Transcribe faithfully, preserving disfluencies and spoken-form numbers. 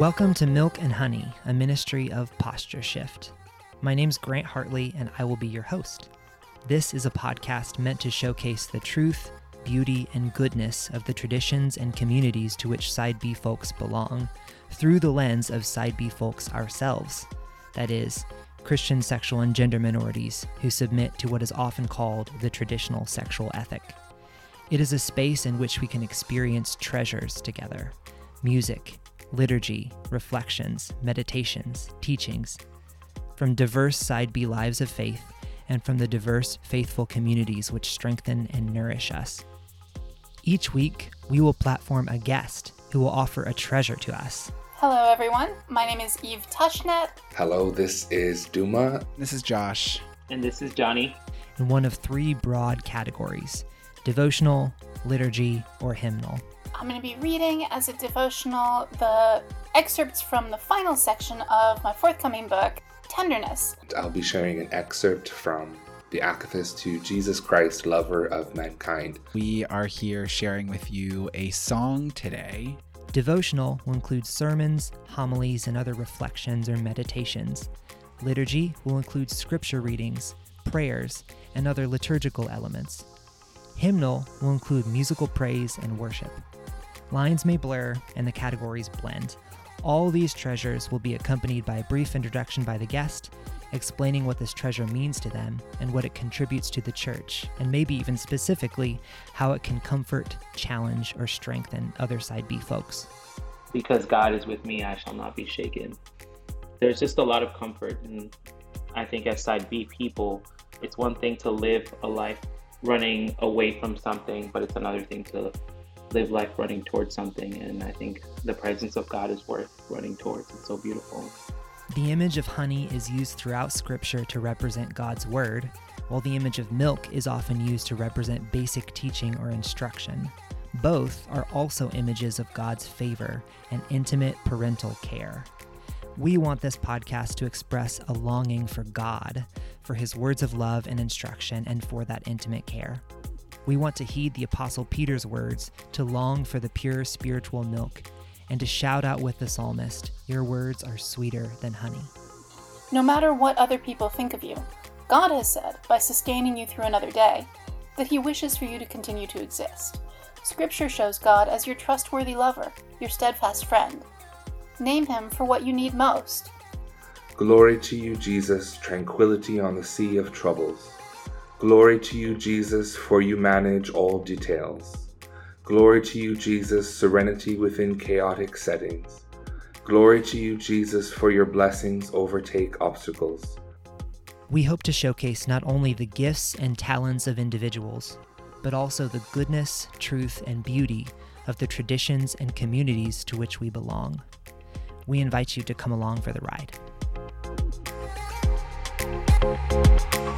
Welcome to Milk and Honey, a ministry of Posture Shift. My name's Grant Hartley, and I will be your host. This is a podcast meant to showcase the truth, beauty, and goodness of the traditions and communities to which Side B folks belong through the lens of Side B folks ourselves. That is, Christian sexual and gender minorities who submit to what is often called the traditional sexual ethic. It is a space in which we can experience treasures together: music, liturgy, reflections, meditations, teachings, from diverse Side B lives of faith and from the diverse faithful communities which strengthen and nourish us. Each week, we will platform a guest who will offer a treasure to us. Hello, everyone. My name is Eve Tushnet. Hello, this is Duma. This is Josh. And this is Johnny. In one of three broad categories: devotional, liturgy, or hymnal. I'm going to be reading as a devotional the excerpts from the final section of my forthcoming book, Tenderness. I'll be sharing an excerpt from the Akathist to Jesus Christ, Lover of Mankind. We are here sharing with you a song today. Devotional will include sermons, homilies, and other reflections or meditations. Liturgy will include scripture readings, prayers, and other liturgical elements. Hymnal will include musical praise and worship. Lines may blur and the categories blend. All these treasures will be accompanied by a brief introduction by the guest, explaining what this treasure means to them and what it contributes to the church, and maybe even specifically how it can comfort, challenge, or strengthen other Side B folks. Because God is with me, I shall not be shaken. There's just a lot of comfort, and I think as Side B people, it's one thing to live a life running away from something, but it's another thing to live life running towards something, and I think the presence of God is worth running towards. It's so beautiful. The image of honey is used throughout Scripture to represent God's Word, while the image of milk is often used to represent basic teaching or instruction. Both are also images of God's favor and intimate parental care. We want this podcast to express a longing for God, for His words of love and instruction, and for that intimate care. We want to heed the Apostle Peter's words to long for the pure spiritual milk and to shout out with the psalmist, "Your words are sweeter than honey." No matter what other people think of you, God has said, by sustaining you through another day, that He wishes for you to continue to exist. Scripture shows God as your trustworthy lover, your steadfast friend. Name Him for what you need most. Glory to you, Jesus, tranquility on the sea of troubles. Glory to you, Jesus, for you manage all details. Glory to you, Jesus, serenity within chaotic settings. Glory to you, Jesus, for your blessings overtake obstacles. We hope to showcase not only the gifts and talents of individuals, but also the goodness, truth, and beauty of the traditions and communities to which we belong. We invite you to come along for the ride.